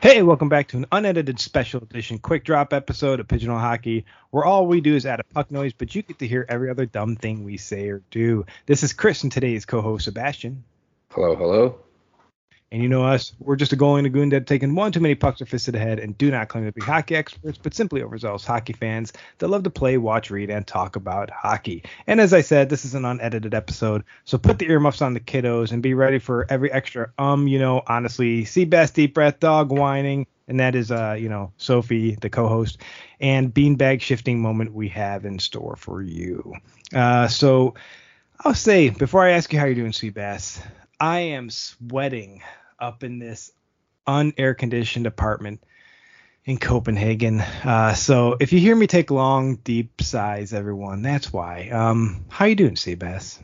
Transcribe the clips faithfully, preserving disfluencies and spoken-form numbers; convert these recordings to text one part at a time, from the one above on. Hey, welcome back to an unedited special edition quick drop episode of Pigeonhole Hockey, where all we do is add a puck noise, but you get to hear every other dumb thing we say or do. This is Chris and today's co-host Sebastian. Hello, hello. And you know us, we're just a goalie and a goon that have taken one too many pucks or fists to the head and do not claim to be hockey experts, but simply overzealous hockey fans that love to play, watch, read, and talk about hockey. And as I said, this is an unedited episode, so put the earmuffs on the kiddos and be ready for every extra um, you know, honestly, sea bass, deep breath, dog whining, and that is, uh, you know, Sophie, the co-host, and beanbag shifting moment we have in store for you. Uh, so I'll say, before I ask you how you're doing, sea bass, I am sweating up in this un-air-conditioned apartment in Copenhagen. Uh, so if you hear me take long, deep sighs, everyone, that's why. Um, how you doing, Seabass?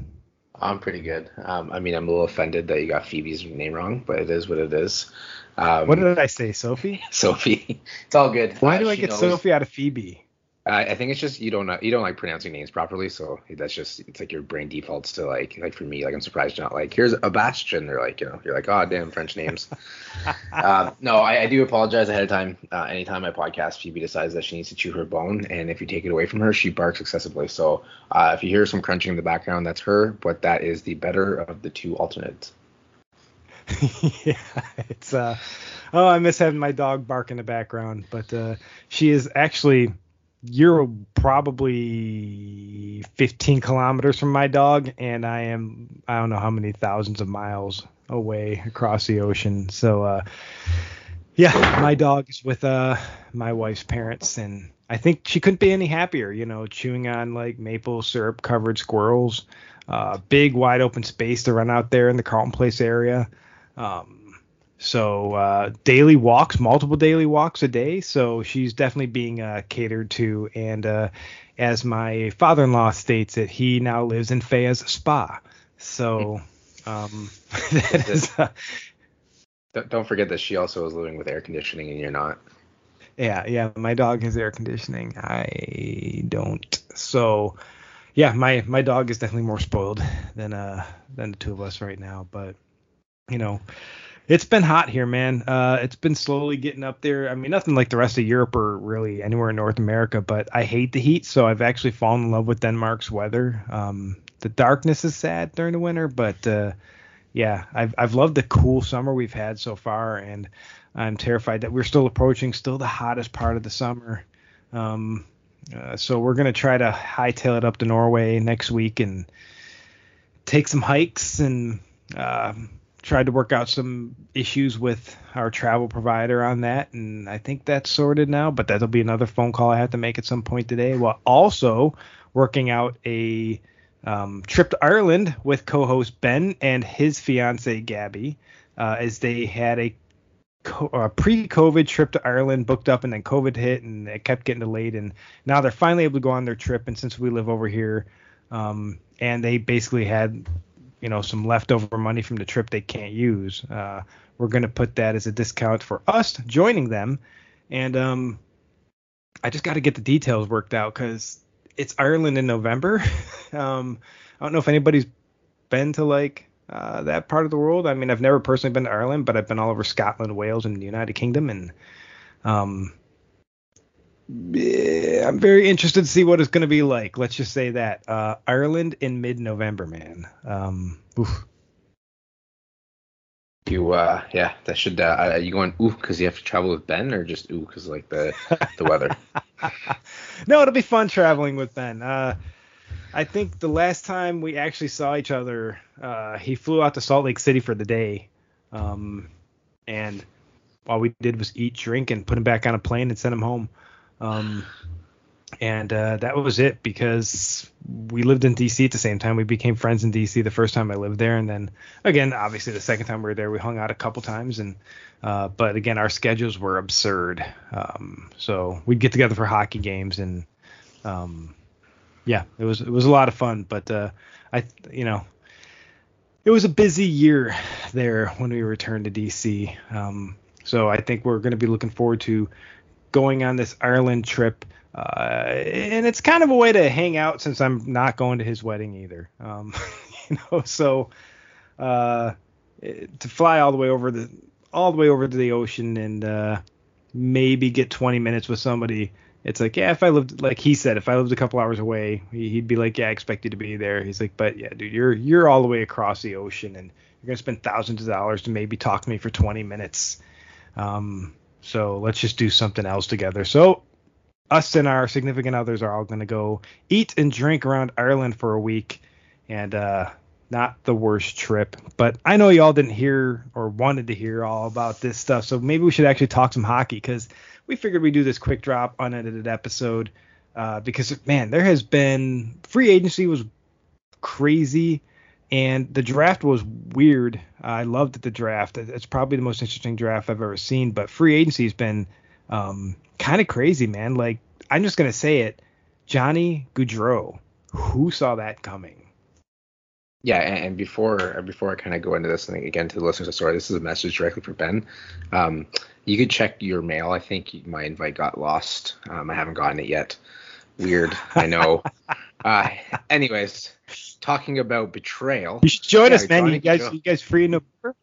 I'm pretty good. Um, I mean, I'm a little offended that you got Phoebe's name wrong, but it is what it is. Um, what did I say, Sophie? Sophie. It's all good. Why uh, do I get knows. Sophie out of Phoebe? I, I think it's just you don't you don't like pronouncing names properly, so that's just it's like your brain defaults to like like for me like I'm surprised you're not like here's a Bastion. They're like you know you're like oh damn French names. uh, no, I, I do apologize ahead of time. Uh, anytime my podcast, Phoebe decides that she needs to chew her bone, and if you take it away from her, she barks excessively. So uh, if you hear some crunching in the background, that's her. But that is the better of the two alternates. yeah, it's uh oh I miss having my dog bark in the background, but uh, she is actually. You're probably fifteen kilometers from my dog, and I am, I don't know how many thousands of miles away across the ocean. So, uh, yeah, my dog is with uh, my wife's parents, and I think she couldn't be any happier, you know, chewing on, like, maple syrup-covered squirrels, uh, big, wide-open space to run out there in the Carlton Place area. Um So uh, daily walks, multiple daily walks a day. So she's definitely being uh, catered to. And uh, as my father-in-law states it, he now lives in Faye's Spa. So um, that is, uh, don't forget that she also is living with air conditioning and you're not. Yeah, yeah. My dog has air conditioning. I don't. So, yeah, my, my dog is definitely more spoiled than uh than the two of us right now. But, you know. It's been hot here, man. Uh, it's been slowly getting up there. I mean, nothing like the rest of Europe or really anywhere in North America, but I hate the heat, so I've actually fallen in love with Denmark's weather. Um, the darkness is sad during the winter, but uh, yeah, I've I've loved the cool summer we've had so far, and I'm terrified that we're still approaching still the hottest part of the summer. Um, uh, so we're going to try to hightail it up to Norway next week and take some hikes and uh, – tried to work out some issues with our travel provider on that, and I think that's sorted now, but that'll be another phone call I have to make at some point today, while also working out a um, trip to Ireland with co-host Ben and his fiance Gabby, uh, as they had a, co- a pre-COVID trip to Ireland booked up, and then COVID hit and it kept getting delayed, and now they're finally able to go on their trip. And since we live over here, um, and they basically had you know, some leftover money from the trip they can't use. Uh, we're going to put that as a discount for us joining them. And um, I just got to get the details worked out because it's Ireland in November. um, I don't know if anybody's been to like uh, that part of the world. I mean, I've never personally been to Ireland, but I've been all over Scotland, Wales, and the United Kingdom. And um, I'm very interested to see what it's going to be like. Let's just say that uh, Ireland in mid-November, man. Um, oof. You, uh, yeah, that should. Uh, are you going ooh because you have to travel with Ben, or just ooh because like the the weather? No, it'll be fun traveling with Ben. Uh, I think the last time we actually saw each other, uh, he flew out to Salt Lake City for the day, um, and all we did was eat, drink, and put him back on a plane and send him home. Um, and, uh, that was it because we lived in D C at the same time. We became friends in D C the first time I lived there. And then again, obviously the second time we were there, we hung out a couple times and, uh, but again, our schedules were absurd. Um, so we'd get together for hockey games and, um, yeah, it was, it was a lot of fun, but, uh, I, you know, it was a busy year there when we returned to D C. Um, so I think we're going to be looking forward to going on this Ireland trip, uh, and it's kind of a way to hang out since I'm not going to his wedding either. Um, you know, so uh, it, to fly all the way over the all the way over to the ocean and uh, maybe get twenty minutes with somebody. It's like, yeah, if I lived, like he said, if I lived a couple hours away, he'd be like, yeah, I expect you to be there. He's like, but yeah, dude, you're you're all the way across the ocean and you're going to spend thousands of dollars to maybe talk to me for twenty minutes. Um, so let's just do something else together. So us and our significant others are all going to go eat and drink around Ireland for a week. And uh, not the worst trip. But I know y'all didn't hear or wanted to hear all about this stuff. So maybe we should actually talk some hockey because we figured we'd do this quick drop unedited episode uh, because, man, there has been free agency was crazy and the draft was weird. Uh, I loved the draft. It's probably the most interesting draft I've ever seen. But free agency has been um, kind of crazy, man. Like, I'm just going to say it. Johnny Gaudreau. Who saw that coming? Yeah, and before before I kind of go into this, I think, again, to the listeners, I'm sorry, this is a message directly for Ben. Um, you could check your mail. I think my invite got lost. Um, I haven't gotten it yet. Weird, I know. uh, anyways, talking about betrayal. You should join yeah, us, man. You guys, you guys free in November?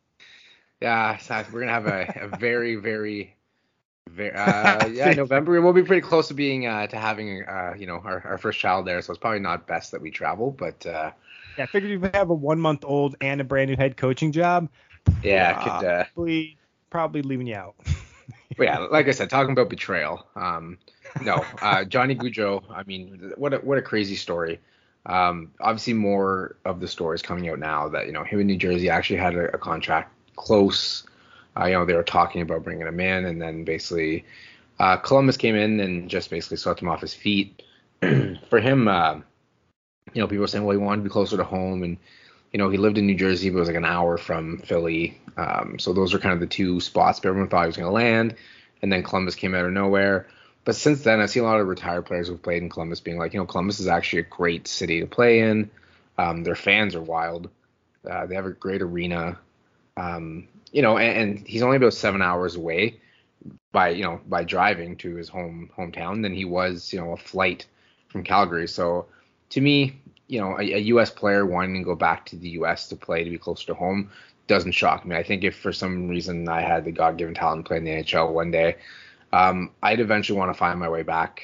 Yeah, so we're going to have a, a very, very... Very, uh, yeah, November. We'll be pretty close to being uh, to having uh, you know our, our first child there, so it's probably not best that we travel. But uh, yeah, I figured you have a one month old and a brand new head coaching job. Yeah, uh, could, uh, probably probably leaving you out. But yeah, like I said, talking about betrayal. Um, no, uh, Johnny Gaudreau. I mean, what a, what a crazy story. Um, obviously, more of the stories coming out now that you know him in New Jersey actually had a, a contract close. Uh, you know, they were talking about bringing him in, and then basically uh, Columbus came in and just basically swept him off his feet. For him, uh, you know, people were saying, well, he wanted to be closer to home, and, you know, he lived in New Jersey, but it was like an hour from Philly. Um, so those were kind of the two spots that everyone thought he was going to land, and then Columbus came out of nowhere. But since then, I've seen a lot of retired players who've played in Columbus being like, you know, Columbus is actually a great city to play in. Um, their fans are wild. Uh, they have a great arena. Um, you know, and, and he's only about seven hours away by, you know, by driving to his home hometown than he was, you know, a flight from Calgary. So to me, you know, a, a U S player wanting to go back to the U S to play, to be closer to home doesn't shock me. I think if for some reason I had the God-given talent to play in the N H L one day, um, I'd eventually want to find my way back,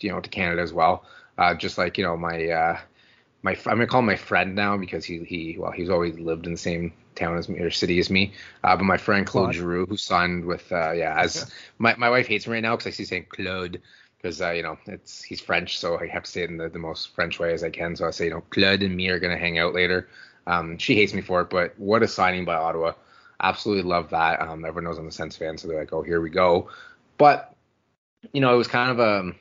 you know, to Canada as well. Uh, just like, you know, my, uh, my, I'm going to call him my friend now because he, he, well, he's always lived in the same town as me or city as me, uh, but my friend Claude Giroux, who signed with uh yeah as yeah. my my wife hates me right now because I keep saying Claude because uh you know it's he's French, so I have to say it in the, the most French way as I can. So I say, you know, Claude and me are gonna hang out later. Um she hates me for it, but what a signing by Ottawa. Absolutely love that. Um everyone knows I'm a Sens fan, so they're like, oh, here we go. But you know, it was kind of a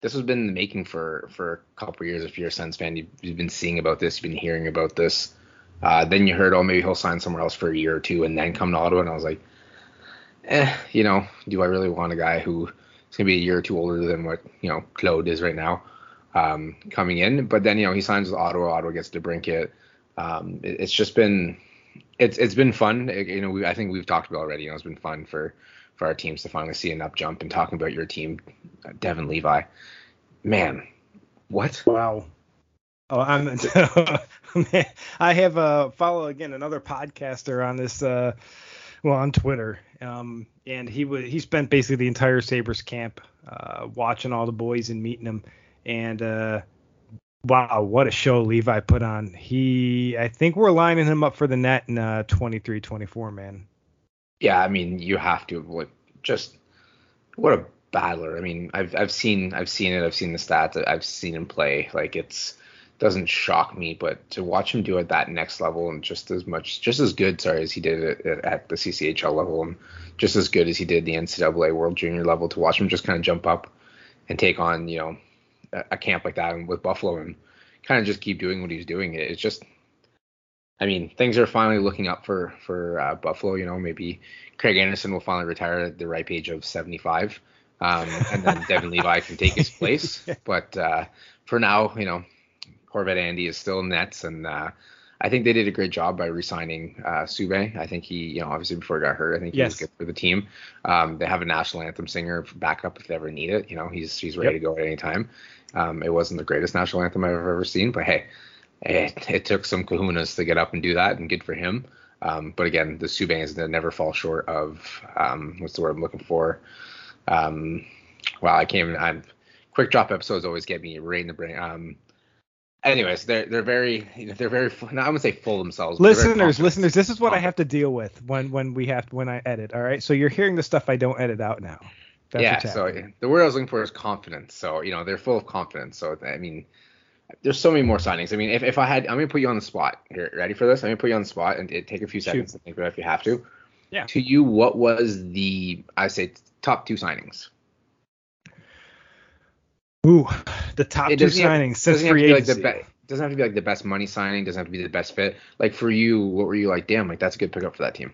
this has been in the making for for a couple of years. If you're a Sens fan, you've, you've been seeing about this, you've been hearing about this. Uh, then you heard, oh, maybe he'll sign somewhere else for a year or two and then come to Ottawa. And I was like, eh, you know, do I really want a guy who is going to be a year or two older than what, you know, Claude is right now um, coming in? But then, you know, he signs with Ottawa. Ottawa gets to Brinkett. Um, it, it's just been it's it's been fun. It, you know, we, I think we've talked about already. You know, it's been fun for, for our teams to finally see an up jump and talking about your team, uh, Devin Levi. Man, what? Wow. Oh, I'm man, I have a follow again, another podcaster on this, uh, well, on Twitter. Um, and he was, he spent basically the entire Sabres camp, uh, watching all the boys and meeting them. And, uh, wow, what a show Levi put on. He, I think we're lining him up for the net in, uh, twenty-three, twenty-four, man. Yeah. I mean, you have to like, just what a battler. I mean, I've, I've seen, I've seen it. I've seen the stats. I've seen him play. Like it's, doesn't shock me, but to watch him do it at that next level and just as much, just as good, sorry, as he did it at the C C H L level and just as good as he did the N C double A World Junior level, to watch him just kind of jump up and take on, you know, a, a camp like that and with Buffalo and kind of just keep doing what he's doing. It's just, I mean, things are finally looking up for, for uh, Buffalo, you know, maybe Craig Anderson will finally retire at the ripe age of seventy-five. Um, and then Devin Levi can take his place. But uh, for now, you know, Corvette Andy is still in nets, and uh, I think they did a great job by re-signing uh, Subban. I think he, you know, obviously before he got hurt, I think he yes. was good for the team. Um, they have a national anthem singer backup if they ever need it. You know, he's he's ready yep. to go at any time. Um, it wasn't the greatest national anthem I've ever seen, but hey, it, it took some kahunas to get up and do that, and good for him. Um, but again, the Subangs never fall short of um, what's the word I'm looking for? Um, well, I can't even. I'm, quick drop episodes always get me right in the brain. Um, Anyways, they're they're very you know, they're very no, I wouldn't say full themselves. Listeners, listeners, this is what I have to deal with when when we have when I edit. All right, so you're hearing the stuff I don't edit out now. That's yeah. So the word I was looking for is confidence. So you know they're full of confidence. So I mean, there's so many more signings. I mean, if, if I had, I'm gonna put you on the spot. Here, ready for this? I'm gonna put you on the spot and it take a few seconds Shoot. to think about it if you have to. Yeah. To you, what was the I say top two signings? Ooh, the top two signings since free agency. Like be- doesn't have to be like the best money signing. Doesn't have to be the best fit. Like for you, what were you like? Damn, like that's a good pickup for that team.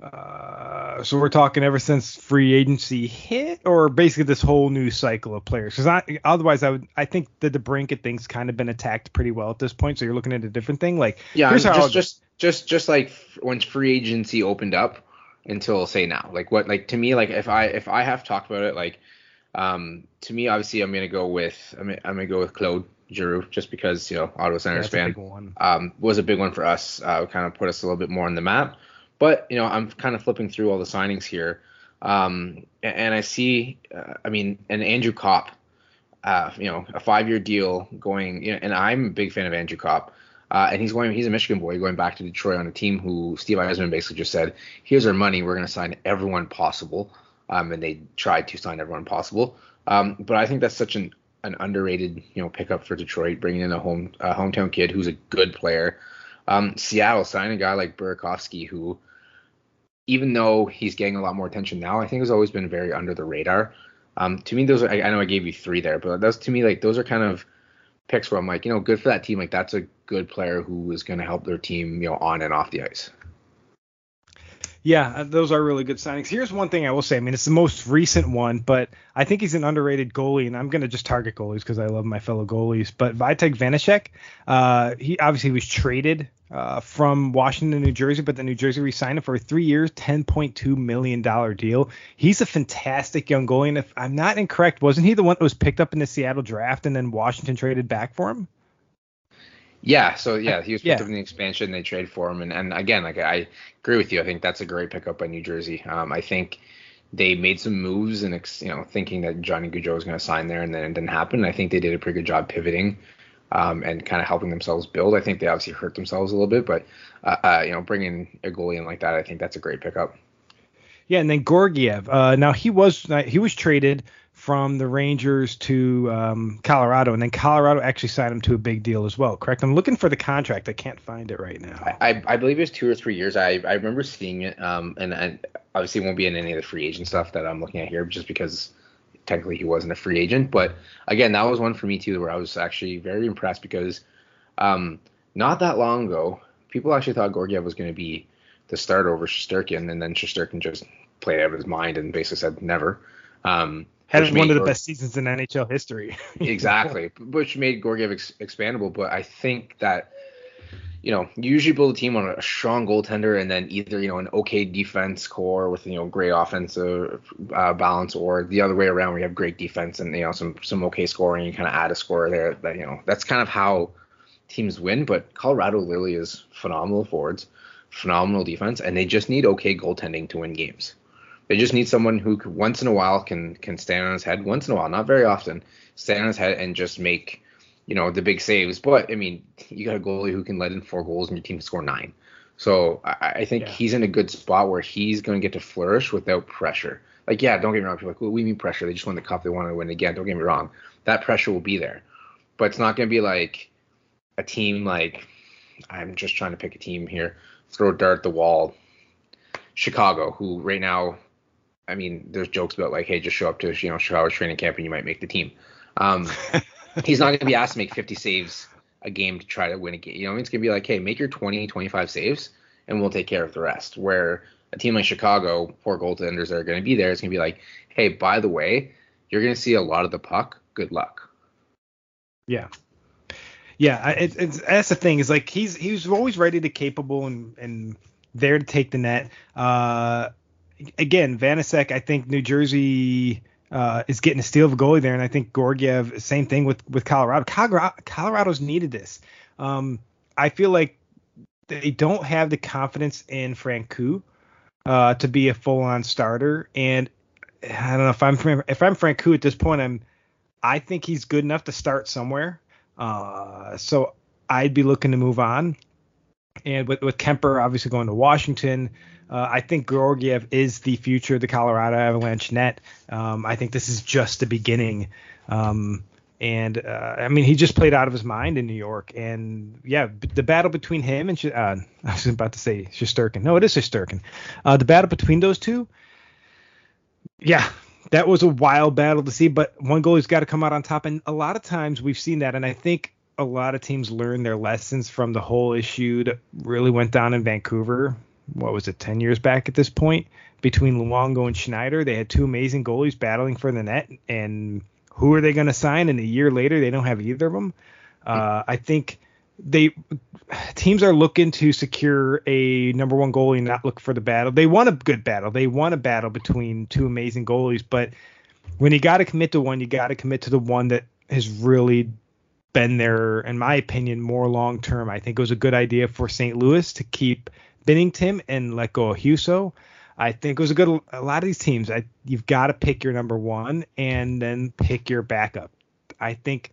Uh, so we're talking ever since free agency hit, or basically this whole new cycle of players. Because I, otherwise, I would, I think the DeBrincat thing's kind of been attacked pretty well at this point. So you're looking at a different thing. Like yeah, here's how just, just just just like once free agency opened up until say now. Like what? Like to me, like if I if I have talked about it, like. Um, to me, obviously, I'm gonna go with I'm, I'm gonna go with Claude Giroux just because you know Ottawa Senators fan um, was a big one for us. Uh, kind of put us a little bit more on the map. But you know, I'm kind of flipping through all the signings here, um, and, and I see, uh, I mean, an Andrew Kopp, uh, you know, a five-year deal going. You know, and I'm a big fan of Andrew Kopp, uh, and he's going. He's a Michigan boy going back to Detroit on a team who Steve Yzerman basically just said, "Here's our money. We're gonna sign everyone possible." Um, and they tried to sign everyone possible. Um, but I think that's such an, an underrated, you know, pickup for Detroit, bringing in a home a hometown kid who's a good player. Um, Seattle signing a guy like Burakovsky, who, even though he's getting a lot more attention now, I think has always been very under the radar. Um, to me, those are, I, I know I gave you three there, but those to me, like those are kind of picks where I'm like, you know, good for that team. Like that's a good player who is going to help their team, you know, on and off the ice. Yeah, those are really good signings. Here's one thing I will say. I mean, it's the most recent one, but I think he's an underrated goalie, and I'm going to just target goalies because I love my fellow goalies. But Vitek Vanacek, uh, he obviously was traded uh, from Washington, New Jersey, but the New Jersey re-signed him for a three years, ten point two million dollars deal. He's a fantastic young goalie, and if I'm not incorrect, wasn't he the one that was picked up in the Seattle draft and then Washington traded back for him? Yeah, so yeah, he was picked yeah. up in the expansion. They traded for him, and, and again, like I agree with you. I think that's a great pickup by New Jersey. Um, I think they made some moves, and you know, thinking that Johnny Gaudreau was going to sign there, and then it didn't happen. I think they did a pretty good job pivoting, um, and kind of helping themselves build. I think they obviously hurt themselves a little bit, but uh, uh, you know, bringing a goalie in like that, I think that's a great pickup. Yeah, and then Gorgiev. Uh, now he was he was traded from the Rangers to um, Colorado, and then Colorado actually signed him to a big deal as well, correct? I'm looking for the contract. I can't find it right now. I, I believe it was two or three years. I, I remember seeing it, um, and, and obviously it won't be in any of the free agent stuff that I'm looking at here just because technically he wasn't a free agent. But, again, that was one for me, too, where I was actually very impressed because um, not that long ago, people actually thought Gorgiev was going to be the starter over Shesterkin, and then Shesterkin just played out of his mind and basically said never. Um Had one made, of the best seasons in N H L history. Exactly, which made Gorgiev ex- expandable. But I think that, you know, you usually build a team on a strong goaltender and then either, you know, an okay defense core with, you know, great offensive uh, balance, or the other way around, we have great defense and, you know, some some okay scoring. You kind of add a scorer there. That, you know, that's kind of how teams win. But Colorado literally is phenomenal forwards, phenomenal defense, and they just need okay goaltending to win games. They just need someone who could, once in a while can can stand on his head, once in a while, not very often, stand on his head and just make, you know, the big saves. But, I mean, you got a goalie who can let in four goals and your team can score nine. So I, I think yeah. he's in a good spot where he's going to get to flourish without pressure. Like, yeah, don't get me wrong. People are like, well, we mean pressure. They just won the cup. They wanted to win again. Don't get me wrong. That pressure will be there. But it's not going to be like a team like, I'm just trying to pick a team here, throw a dart at the wall. Chicago, who right now – I mean, there's jokes about like, hey, just show up to, you know, Chicago's training camp and you might make the team. Um, he's not going to be asked to make fifty saves a game to try to win a game. You know, it's going to be like, hey, make your twenty, twenty-five saves and we'll take care of the rest. Where a team like Chicago, poor goaltenders that are going to be there, it's going to be like, hey, by the way, you're going to see a lot of the puck. Good luck. Yeah. Yeah. It, it's, that's the thing is like, he's, he was always ready to capable and, and there to take the net. Uh, Again, Vanacek, I think New Jersey uh, is getting a steal of a goalie there, and I think Gorgiev, same thing with, with Colorado. Colorado. Colorado's needed this. Um, I feel like they don't have the confidence in Francouz uh, to be a full-on starter. And I don't know if I'm if I'm Francouz at this point, I'm I think he's good enough to start somewhere. Uh, so I'd be looking to move on. And with, with Kemper obviously going to Washington, uh, I think Georgiev is the future of the Colorado Avalanche net. Um, I think this is just the beginning. Um, and, uh, I mean, he just played out of his mind in New York. And, yeah, the battle between him and uh, – I was about to say Shesterkin. No, it is Shesterkin. Uh, the battle between those two, yeah, that was a wild battle to see. But one goalie's got to come out on top. And a lot of times we've seen that, and I think – a lot of teams learned their lessons from the whole issue that really went down in Vancouver. What was it? ten years back at this point, between Luongo and Schneider, they had two amazing goalies battling for the net, and who are they going to sign? And a year later, they don't have either of them. Uh, I think they teams are looking to secure a number one goalie and not look for the battle. They want a good battle. They want a battle between two amazing goalies, but when you got to commit to one, you got to commit to the one that has really been there, in my opinion, more long term. I think it was a good idea for Saint Louis to keep Binnington and let go of Husso. I think it was a good. A lot of these teams, I, you've got to pick your number one and then pick your backup. I think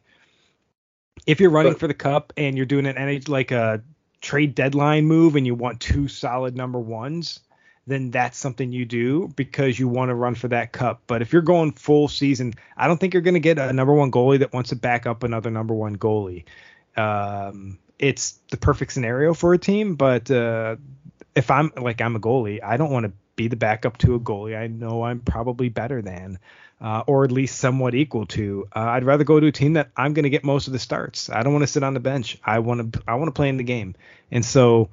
if you're running but, for the cup and you're doing an like a trade deadline move and you want two solid number ones, then that's something you do because you want to run for that cup. But if you're going full season, I don't think you're going to get a number one goalie that wants to back up another number one goalie. Um, it's the perfect scenario for a team. But uh, if I'm like I'm a goalie, I don't want to be the backup to a goalie I know I'm probably better than uh, or at least somewhat equal to. Uh, I'd rather go to a team that I'm going to get most of the starts. I don't want to sit on the bench. I want to I want to play in the game. And so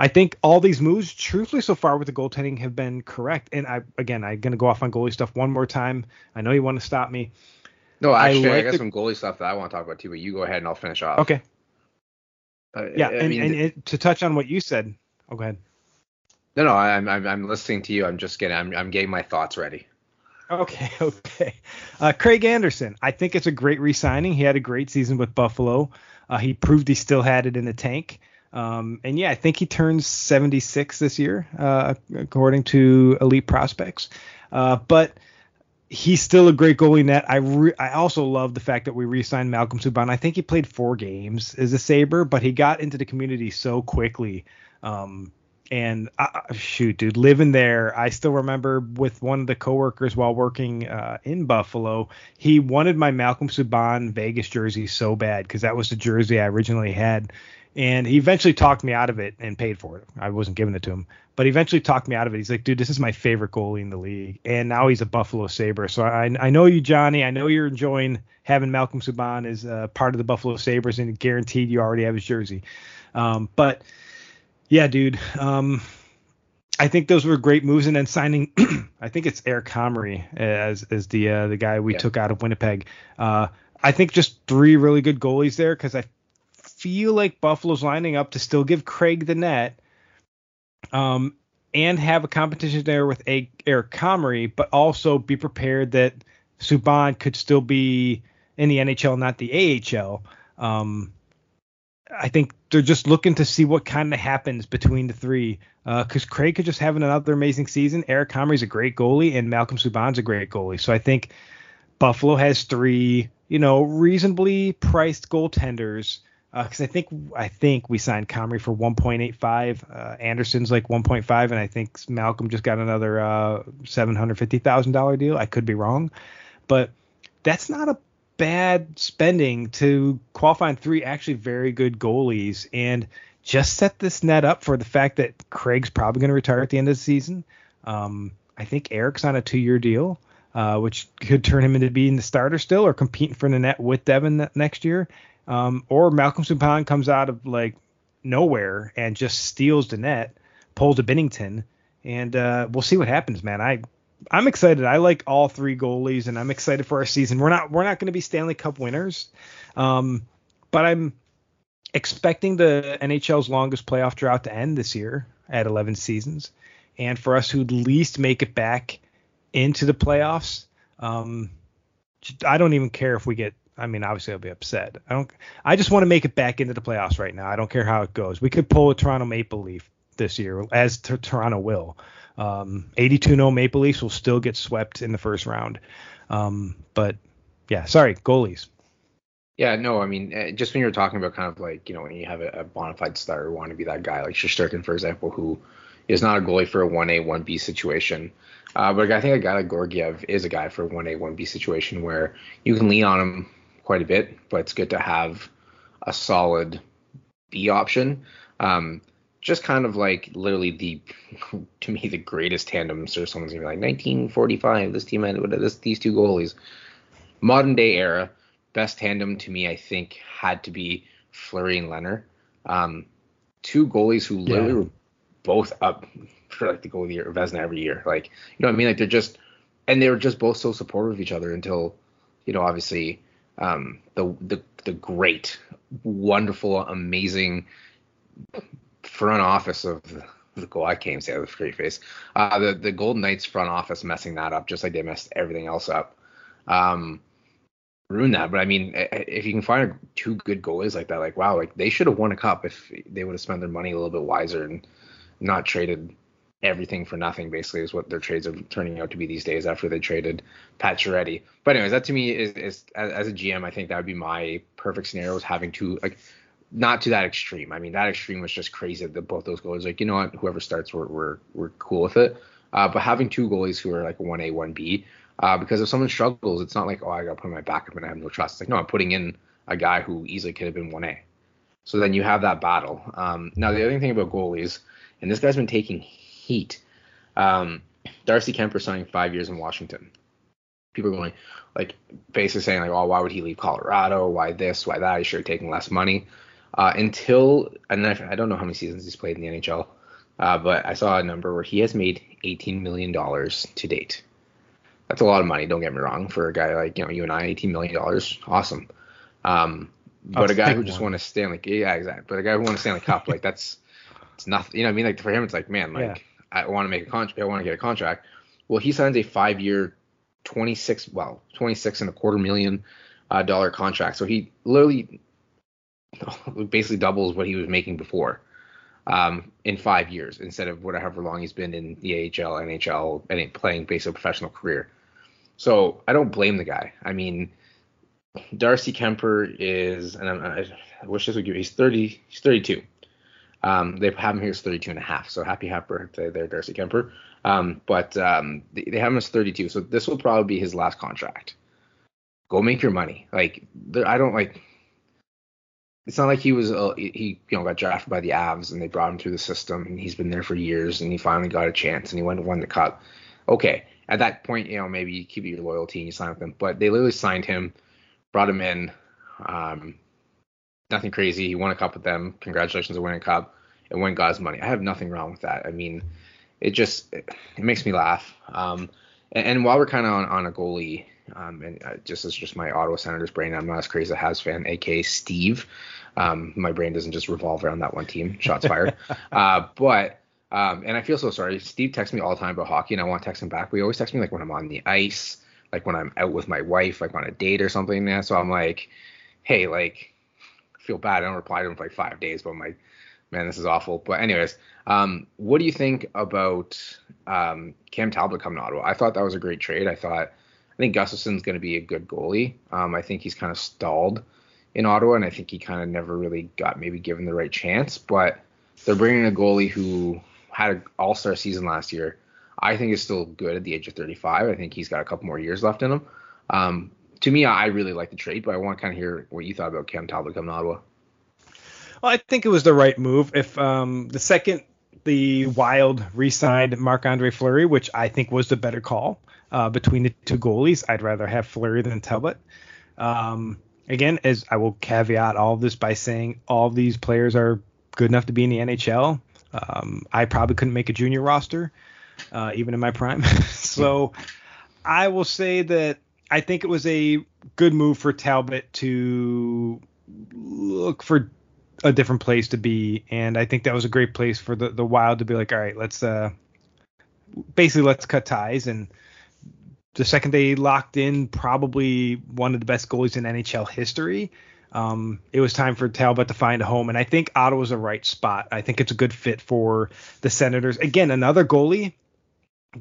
I think all these moves, truthfully, so far with the goaltending have been correct. And, I again, I'm going to go off on goalie stuff one more time. I know you want to stop me. No, actually, I, like I got the, some goalie stuff that I want to talk about, too, but you go ahead and I'll finish off. Okay. Uh, yeah, I, I and, mean, and it, to touch on what you said. Oh, go ahead. No, no, I'm, I'm, I'm listening to you. I'm just getting I'm, I'm getting my thoughts ready. Okay, okay. Uh, Craig Anderson, I think it's a great re-signing. He had a great season with Buffalo. Uh, he proved he still had it in the tank. Um, and yeah, I think he turns seventy-six this year, uh, according to Elite Prospects. Uh, but he's still a great goalie net. I re- I also love the fact that we re-signed Malcolm Subban. I think he played four games as a Sabre, but he got into the community so quickly. Um, and I, shoot, dude, living there, I still remember with one of the coworkers while working uh, in Buffalo, he wanted my Malcolm Subban Vegas jersey so bad because that was the jersey I originally had. And he eventually talked me out of it and paid for it. I wasn't giving it to him, but he eventually talked me out of it. He's like, dude, this is my favorite goalie in the league. And now he's a Buffalo Sabre. So I, I know you, Johnny. I know you're enjoying having Malcolm Subban as uh, part of the Buffalo Sabres, and guaranteed you already have his jersey. Um, but, yeah, dude, um, I think those were great moves. And then signing, I think it's Eric Comrie as as the uh, the guy we yeah. took out of Winnipeg. Uh, I think just three really good goalies there because I feel like Buffalo's lining up to still give Craig the net um, and have a competition there with a- Eric Comrie, but also be prepared that Subban could still be in the N H L, not the A H L. Um, I think they're just looking to see what kind of happens between the three because uh, Craig could just have another amazing season. Eric Comrie's a great goalie and Malcolm Subban's a great goalie. So I think Buffalo has three, you know, reasonably priced goaltenders. Because uh, I think I think we signed Comrie for one point eight five. Uh, Anderson's like one point five, and I think Malcolm just got another uh, seven hundred fifty thousand dollars deal. I could be wrong, but that's not a bad spending to qualify on three actually very good goalies and just set this net up for the fact that Craig's probably going to retire at the end of the season. Um, I think Eric's on a two-year deal, uh, which could turn him into being the starter still or competing for the net with Devin next year. Um, or Malcolm Subban comes out of like nowhere and just steals the net, pulls a Binnington, and uh, we'll see what happens, man. I I'm excited. I like all three goalies, and I'm excited for our season. We're not we're not going to be Stanley Cup winners, um, but I'm expecting the N H L's longest playoff drought to end this year at eleven seasons, and for us to at least make it back into the playoffs. Um, I don't even care if we get I mean, obviously I'll be upset. I don't. I just want to make it back into the playoffs right now. I don't care how it goes. We could pull a Toronto Maple Leaf this year, as t- Toronto will. Um, eighty-two oh Maple Leafs will still get swept in the first round. Um, but yeah, sorry, goalies. Yeah, no, I mean, just when you're talking about kind of like, you know, when you have a, a bona fide star who want to be that guy, like Shesterkin, for example, who is not a goalie for a one A, one B situation. Uh, but I think a guy like Gorgiev is a guy for a one A, one B situation where you can lean on him quite a bit, but it's good to have a solid B option. Um, just kind of like literally the, to me, the greatest tandem. So someone's going to be like, nineteen forty-five, this team had this, these two goalies. Modern day era. Best tandem to me, I think, had to be Fleury and Leonard. Um, two goalies who literally yeah. were both up for like the goal of the year, Vezina every year. Like, you know what I mean? Like they're just, and they were just both so supportive of each other until, you know, obviously um, the the the great, wonderful, amazing front office of the goal. I can't even say that with a straight face. Uh, the the Golden Knights front office messing that up just like they messed everything else up. Um, ruin that. But I mean, if you can find two good goalies like that, like, wow, like they should have won a cup if they would have spent their money a little bit wiser and not traded everything for nothing, basically, is what their trades are turning out to be these days after they traded Pacioretty. But anyways, that to me is, is as a G M, I think that would be my perfect scenario, is having two, like, not to that extreme. I mean, that extreme was just crazy that both those goalies, like, you know what, whoever starts, we're we're, we're cool with it. Uh, but having two goalies who are like one A, one B, Uh, because if someone struggles, it's not like, oh, I got to put my backup and I have no trust. It's like, no, I'm putting in a guy who easily could have been one A. So then you have that battle. Um, now, the other thing about goalies, and this guy's been taking heat, um, Darcy Kemper signing five years in Washington. People are going, like, basically saying, like, oh, why would he leave Colorado? Why this? Why that? He should have taken less money. Uh, until, and I don't know how many seasons he's played in the N H L, uh, but I saw a number where he has made eighteen million dollars to date. That's a lot of money, don't get me wrong, for a guy like, you know, you and I, eighteen million dollars, awesome. Um, but a guy who just won a Stanley Cup, yeah, exactly. But a guy who won a Stanley Cup, like, that's, it's nothing, you know what I mean? Like, for him, it's like, man, like, yeah. I want to make a contract, I want to get a contract. Well, he signs a five-year, twenty-six, well, twenty-six and a quarter million uh, dollar contract. So he literally basically doubles what he was making before um, in five years instead of whatever long he's been in the A H L, N H L, and playing basically a professional career. So I don't blame the guy. I mean, Darcy Kemper is, and I'm, I wish this would give you, he's thirty, he's thirty-two. Um, they have him here as thirty-two and a half. So happy, happy birthday there, Darcy Kemper. Um, but um, they, they have him as thirty-two. So this will probably be his last contract. Go make your money. Like, I don't like, it's not like he was, uh, he, you know, got drafted by the Avs and they brought him through the system and he's been there for years and he finally got a chance and he went and won the cup. Okay. At that point, you know, maybe you keep your loyalty and you sign with them. But they literally signed him, brought him in. Um, nothing crazy. He won a cup with them. Congratulations on winning a cup. And won God's money. I have nothing wrong with that. I mean, it just it, it makes me laugh. Um, and, and while we're kind of on, on a goalie, um, and uh, just it's just my Ottawa Senators brain. I'm not as crazy as a Habs fan, a k a. Steve. Um, my brain doesn't just revolve around that one team. Shots fired. uh, but... Um, and I feel so sorry. Steve texts me all the time about hockey, and I want to text him back. But he always texts me like when I'm on the ice, like when I'm out with my wife, like on a date or something. Yeah. So I'm like, hey, like, I feel bad. I don't reply to him for like five days, but I'm like, man, this is awful. But anyways, um, what do you think about um, Cam Talbot coming to Ottawa? I thought that was a great trade. I thought I think Gustafson's going to be a good goalie. Um, I think he's kind of stalled in Ottawa, and I think he kind of never really got maybe given the right chance. But they're bringing a goalie who had an all-star season last year. I think is still good at the age of thirty-five. I think he's got a couple more years left in him. Um, to me, I really like the trade, but I want to kind of hear what you thought about Cam Talbot coming to Ottawa. Well, I think it was the right move. If um, the second the Wild re-signed Marc-Andre Fleury, which I think was the better call uh, between the two goalies, I'd rather have Fleury than Talbot. Um, again, as I will caveat all of this by saying all these players are good enough to be in the N H L. Um, I probably couldn't make a junior roster, uh, even in my prime. So I will say that I think it was a good move for Talbot to look for a different place to be. And I think that was a great place for the, the Wild to be like, all right, let's uh, basically let's cut ties and the second they locked in probably one of the best goalies in N H L history, um, it was time for Talbot to find a home. And I think Ottawa's the right spot. I think it's a good fit for the Senators. Again, another goalie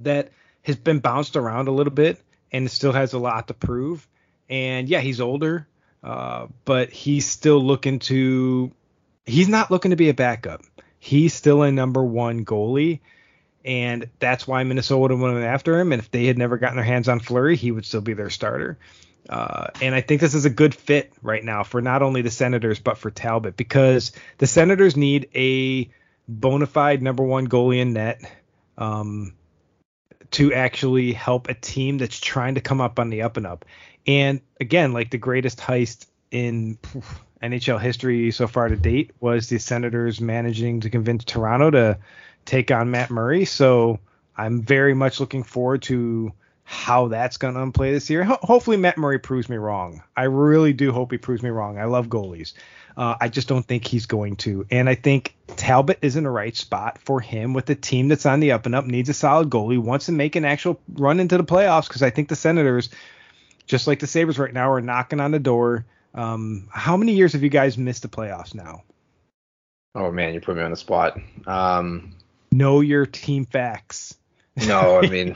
that has been bounced around a little bit and still has a lot to prove. And, yeah, he's older, uh, but he's still looking to – he's not looking to be a backup. He's still a number one goalie. And that's why Minnesota went after him. And if they had never gotten their hands on Fleury, he would still be their starter. Uh, and I think this is a good fit right now for not only the Senators, but for Talbot, because the Senators need a bona fide number one goalie in net um, to actually help a team that's trying to come up on the up and up. And again, like the greatest heist in N H L history so far to date was the Senators managing to convince Toronto to take on Matt Murray. So I'm very much looking forward to how that's going to unplay this year. Ho- hopefully Matt Murray proves me wrong. I really do hope he proves me wrong. I love goalies. Uh, I just don't think he's going to. And I think Talbot is in the right spot for him with a team that's on the up and up, needs a solid goalie, wants to make an actual run into the playoffs. Cause I think the Senators, just like the Sabres right now, are knocking on the door. Um, how many years have you guys missed the playoffs now? Oh man, you put me on the spot. Um, Know your team facts. No, I mean,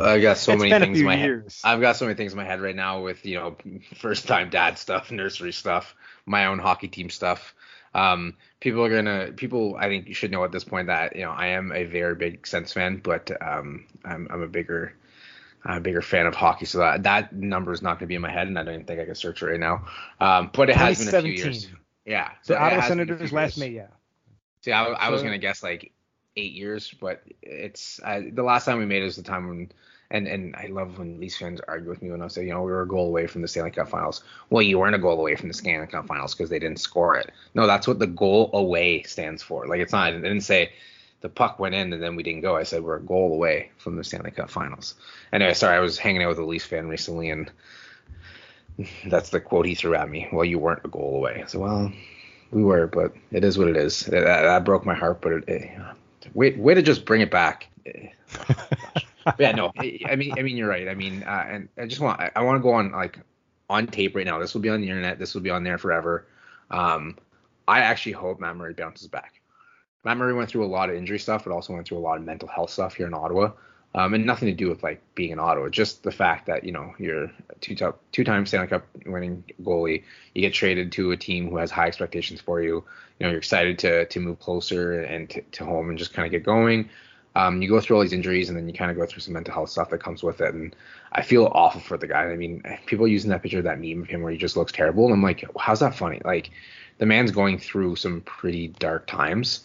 I got so many things in my years. head. I've got so many things in my head right now with, you know, first time dad stuff, nursery stuff, my own hockey team stuff. Um, people are going to people. I think you should know at this point that, you know, I am a very big Sens fan, but um, I'm, I'm a bigger I'm a bigger fan of hockey. So that, that number is not going to be in my head. And I don't even think I can search it right now. Um, but it has been a few years. Yeah. So Ottawa Senators last May. Yeah. See, I, I was going to guess like eight years, but it's I, the last time we made it was the time when, and and I love when Leafs fans argue with me when I say, you know, we were a goal away from the Stanley Cup Finals. Well, you weren't a goal away from the Stanley Cup Finals because they didn't score it. No, that's what the goal away stands for. Like, it's not, I didn't say the puck went in and then we didn't go. I said we're a goal away from the Stanley Cup Finals. Anyway, sorry, I was hanging out with a Leafs fan recently, and that's the quote he threw at me. Well, you weren't a goal away. So, well, we were, but it is what it is. That, that broke my heart, but it, it Way, way to just bring it back. Yeah, no, I mean, I mean, you're right. I mean, uh, and I just want, I want to go on like on tape right now. This will be on the internet. This will be on there forever. Um, I actually hope Matt Murray bounces back. Matt Murray went through a lot of injury stuff, but also went through a lot of mental health stuff here in Ottawa. Um, and nothing to do with like being in Ottawa, just the fact that, you know, you're a two top, two-time Stanley Cup winning goalie. You get traded to a team who has high expectations for you. You know, you're excited to to move closer and to, to home and just kind of get going. Um, you go through all these injuries, and then you kind of go through some mental health stuff that comes with it. And I feel awful for the guy. I mean, people using that picture of that meme of him where he just looks terrible, and I'm like, how's that funny? Like, the man's going through some pretty dark times.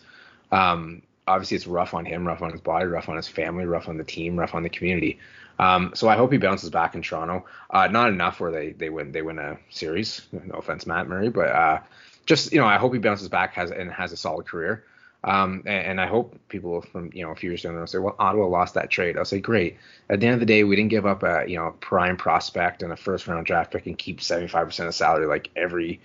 Um, Obviously, it's rough on him, rough on his body, rough on his family, rough on the team, rough on the community. Um, so I hope he bounces back in Toronto. Uh, not enough where they they win they win a series. No offense, Matt Murray, but uh, just, you know, I hope he bounces back has and has a solid career. Um, and, and I hope people from, you know, a few years down the road say, well, Ottawa lost that trade. I'll say, great. At the end of the day, we didn't give up a, you know, prime prospect and a first round draft pick and keep seventy-five percent of salary like every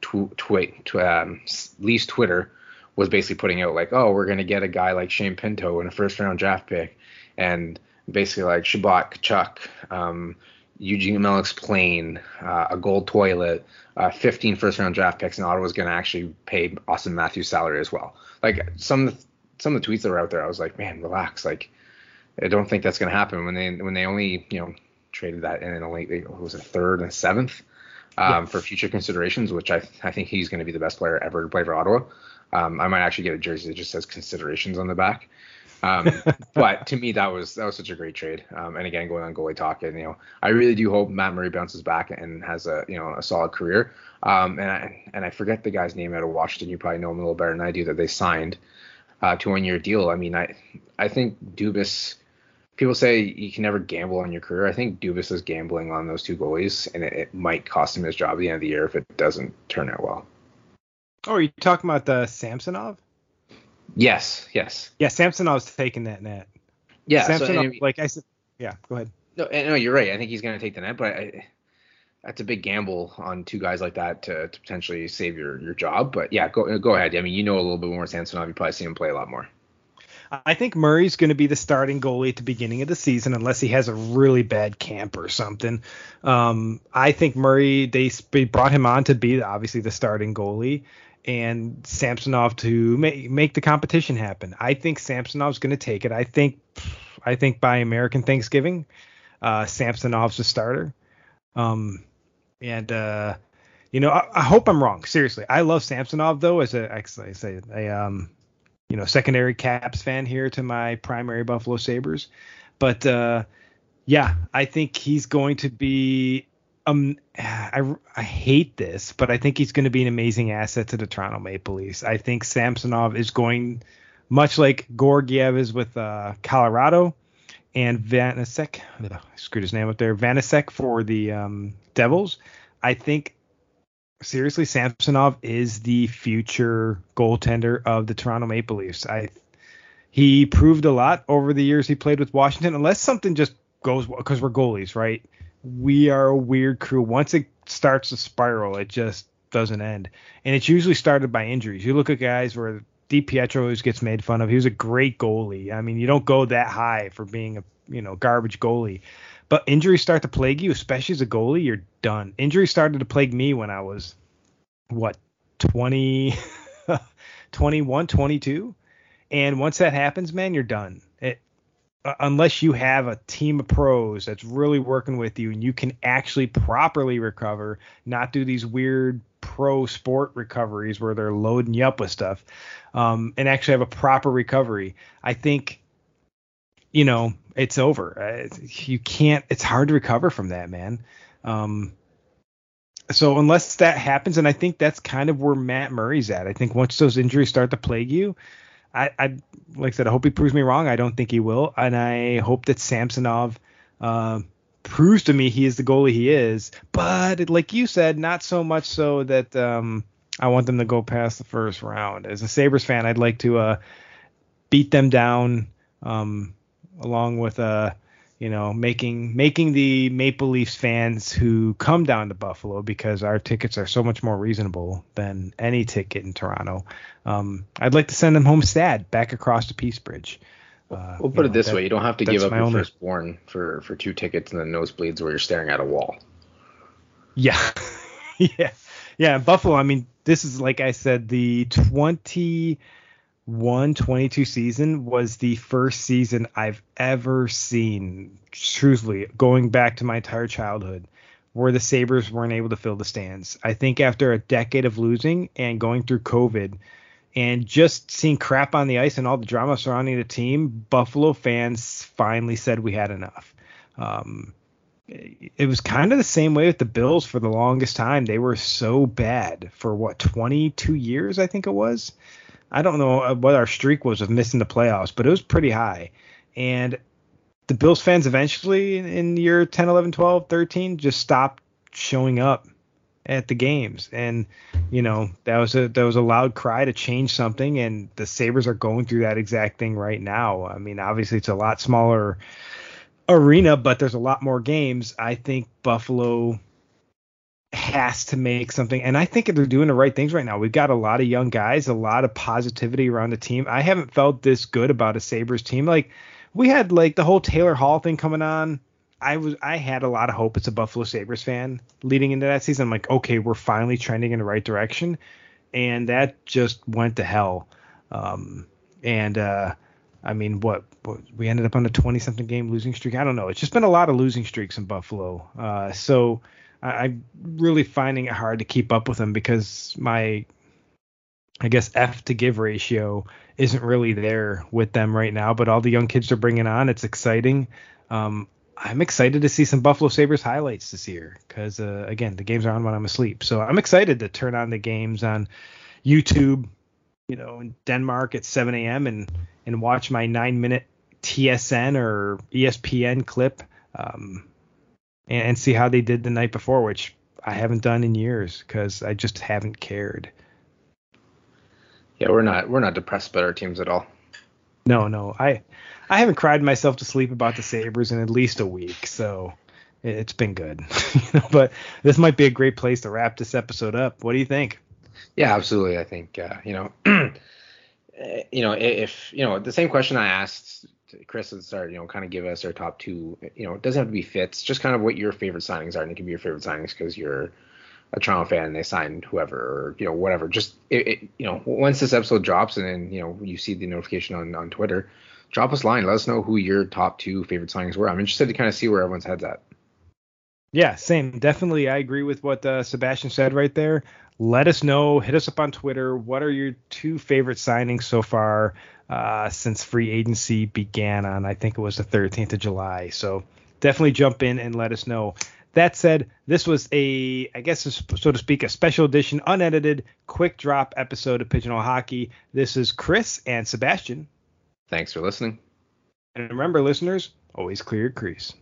tw- tw- tw- um, Leafs Twitter was basically putting out, like, oh, we're going to get a guy like Shane Pinto in a first-round draft pick, and basically like Shabbat Kachuk, um, Eugene Melnick's plane, uh, a gold toilet, uh, fifteen first-round draft picks, and Ottawa's going to actually pay Austin Matthews' salary as well. Like, some of the, some of the tweets that were out there, I was like, man, relax. Like, I don't think that's going to happen when they when they only, you know, traded that in a late, it was a third and a seventh um, yes. for future considerations, which I I think he's going to be the best player ever to play for Ottawa. Um, I might actually get a jersey that just says considerations on the back. Um, but to me, that was that was such a great trade. Um, and again, going on goalie talk, and, you know, I really do hope Matt Murray bounces back and has a, you know, a solid career. Um, and I and I forget the guy's name out of Washington. You probably know him a little better than I do. That they signed uh, to a one year deal. I mean, I I think Dubas. People say you can never gamble on your career. I think Dubas is gambling on those two goalies, and it, it might cost him his job at the end of the year if it doesn't turn out well. Oh, are you talking about the Samsonov? Yes, yes. Yeah, Samsonov's taking that net. Yeah, Samsonov, so, I mean, like I said, yeah, go ahead. No, no, you're right. I think he's going to take the net, but I, that's a big gamble on two guys like that to, to potentially save your, your job. But yeah, go go ahead. I mean, you know a little bit more Samsonov. You probably see him play a lot more. I think Murray's going to be the starting goalie at the beginning of the season, unless he has a really bad camp or something. Um, I think Murray, they brought him on to be obviously the starting goalie, and Samsonov to make, make the competition happen. I think Samsonov's going to take it. I think, I think by American Thanksgiving, uh, Samsonov's the starter. Um, and, uh, you know, I, I hope I'm wrong. Seriously. I love Samsonov though, as a, actually I say, a, um, you know, secondary Caps fan here to my primary Buffalo Sabres. But, uh, yeah, I think he's going to be, um, I, I hate this, but I think he's going to be an amazing asset to the Toronto Maple Leafs. I think Samsonov is going, much like Georgiev is with uh, Colorado, and Vanacek, I screwed his name up there, Vanacek for the um, Devils. I think, seriously, Samsonov is the future goaltender of the Toronto Maple Leafs. I, he proved a lot over the years he played with Washington, unless something just goes, because we're goalies, right? We are a weird crew. Once it starts to spiral, it just doesn't end. And it's usually started by injuries. You look at guys where DiPietro always gets made fun of. He was a great goalie. I mean, you don't go that high for being a, you know, garbage goalie. But injuries start to plague you, especially as a goalie. You're done. Injuries started to plague me when I was, what, twenty, twenty-one, twenty-two? And once that happens, man, you're done. It, unless you have a team of pros that's really working with you and you can actually properly recover, not do these weird pro sport recoveries where they're loading you up with stuff, um, and actually have a proper recovery. I think, you know, it's over. You can't, it's hard to recover from that, man. Um, so unless that happens, and I think that's kind of where Matt Murray's at. I think once those injuries start to plague you, I, I, like I said, I hope he proves me wrong. I don't think he will. And I hope that Samsonov uh, proves to me he is the goalie he is. But like you said, not so much so that um, I want them to go past the first round. As a Sabres fan, I'd like to uh, beat them down um, along with, uh, you know, making making the Maple Leafs fans who come down to Buffalo, because our tickets are so much more reasonable than any ticket in Toronto. Um, I'd like to send them home sad back across the Peace Bridge. Uh, we'll put it know, this that, way. You don't have to give up your firstborn for, for two tickets and then nosebleeds where you're staring at a wall. Yeah. yeah. Yeah. Buffalo, I mean, this is, like I said, the twenty-one twenty-two season was the first season I've ever seen, truthfully, going back to my entire childhood, where the Sabres weren't able to fill the stands. I think after a decade of losing and going through COVID and just seeing crap on the ice and all the drama surrounding the team, Buffalo fans finally said we had enough. Um, it was kind of the same way with the Bills for the longest time. They were so bad for, what, twenty-two years, I think it was. I don't know what our streak was of missing the playoffs, but it was pretty high. And the Bills fans eventually in year ten, eleven, twelve, thirteen just stopped showing up at the games. And, you know, that was a that was a loud cry to change something. And the Sabres are going through that exact thing right now. I mean, obviously, it's a lot smaller arena, but there's a lot more games. I think Buffalo has to make something, and I think they're doing the right things right now. We've got a lot of young guys, a lot of positivity around the team. I haven't felt this good about a Sabres team. Like, we had like the whole Taylor Hall thing coming on. I was I had a lot of hope as a Buffalo Sabres fan leading into that season. I'm like, okay, we're finally trending in the right direction, and that just went to hell. Um, and uh, I mean, what, what we ended up on a twenty-something game losing streak. I don't know. It's just been a lot of losing streaks in Buffalo. Uh, so. I'm really finding it hard to keep up with them because my, I guess, F to give ratio isn't really there with them right now. But all the young kids they're bringing on, it's exciting. Um, I'm excited to see some Buffalo Sabres highlights this year because, uh, again, the games are on when I'm asleep. So I'm excited to turn on the games on YouTube, you know, in Denmark at seven a.m. and and watch my nine-minute T S N or E S P N clip. Um and see how they did the night before, which I haven't done in years because I just haven't cared. Yeah, we're not we're not depressed about our teams at all. No, no. I I haven't cried myself to sleep about the Sabres in at least a week, so it's been good. You know, but this might be a great place to wrap this episode up. What do you think? Yeah, absolutely. I think, uh, you know, you know, if, you know, the same question I asked Chris at the start, you know, kind of give us our top two, you know, it doesn't have to be fits, just kind of what your favorite signings are. And it can be your favorite signings because you're a Toronto fan and they signed whoever, or, you know, whatever. Just, it, it, you know, once this episode drops and then, you know, you see the notification on, on Twitter, drop us a line. Let us know who your top two favorite signings were. I'm interested to kind of see where everyone's head's at. Yeah, same. Definitely. I agree with what uh, Sebastian said right there. Let us know. Hit us up on Twitter. What are your two favorite signings so far uh, since free agency began on, I think it was the thirteenth of July. So definitely jump in and let us know. That said, this was a, I guess, so to speak, a special edition, unedited, quick drop episode of Pigeonhole Hockey. This is Chris and Sebastian. Thanks for listening. And remember, listeners, always clear your crease.